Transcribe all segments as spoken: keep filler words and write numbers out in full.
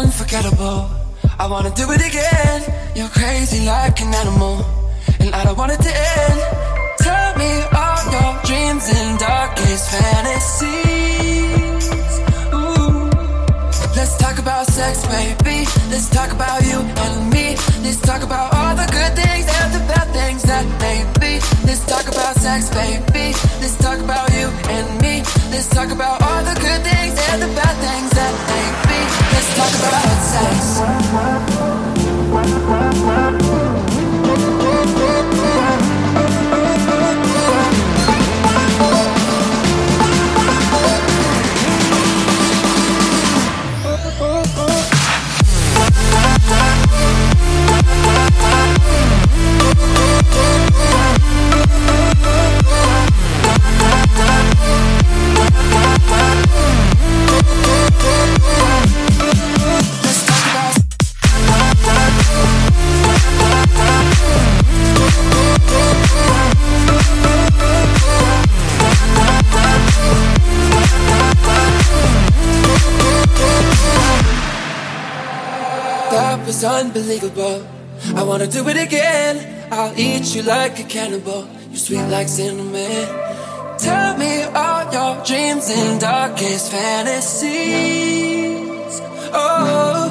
unforgettable. I wanna do it again. You're crazy like an animal, and I don't want it to end. Tell me all your dreams and darkest fantasies. Ooh. Let's talk about sex, baby. Let's talk about you and me. Let's talk about all the good things and the bad things that may be. Let's talk about sex, baby. Let's talk about you and me. Let's talk about all the good things and the bad things that may be. Let's talk about It's unbelievable. I wanna do it again. I'll eat you like a cannibal. You're sweet like cinnamon. Tell me all your dreams and darkest fantasies. Oh,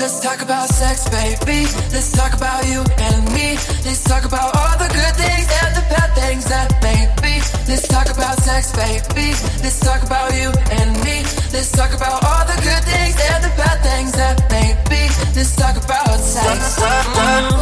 let's talk about sex, baby. Let's talk about you and me. Let's talk about all the good things and the bad things that may be. Let's talk about sex, baby. Let's talk about you and me. Let's talk about all the good things and the bad things that may be. Let's talk about sex. Let's talk about sex,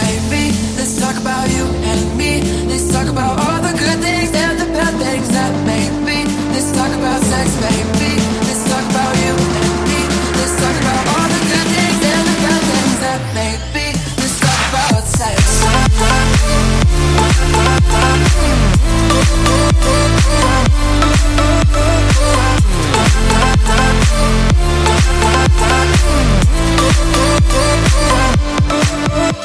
baby. Let's talk about you and me. Let's talk about all the good things and the bad things that may be. Let's talk about sex, baby. Let's talk about you and me. Let's talk about all the good things and the bad things that may be. Let's talk about sex.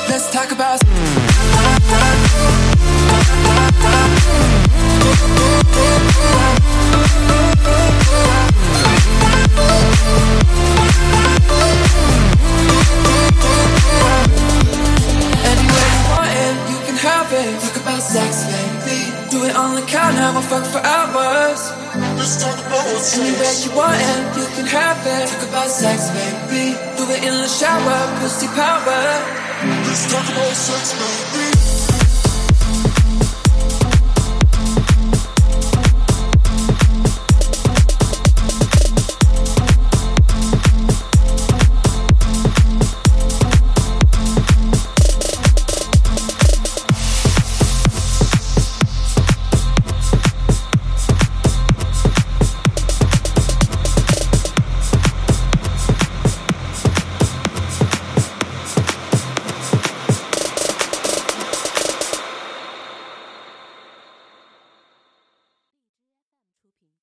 Let's talk about sex, baby. Do it on the counter, we'll fuck for hours. Let's talk about sex. Anywhere you want it, you can have it. Talk about sex, baby. Do it in the shower, pussy power. Let's talk about sex, baby.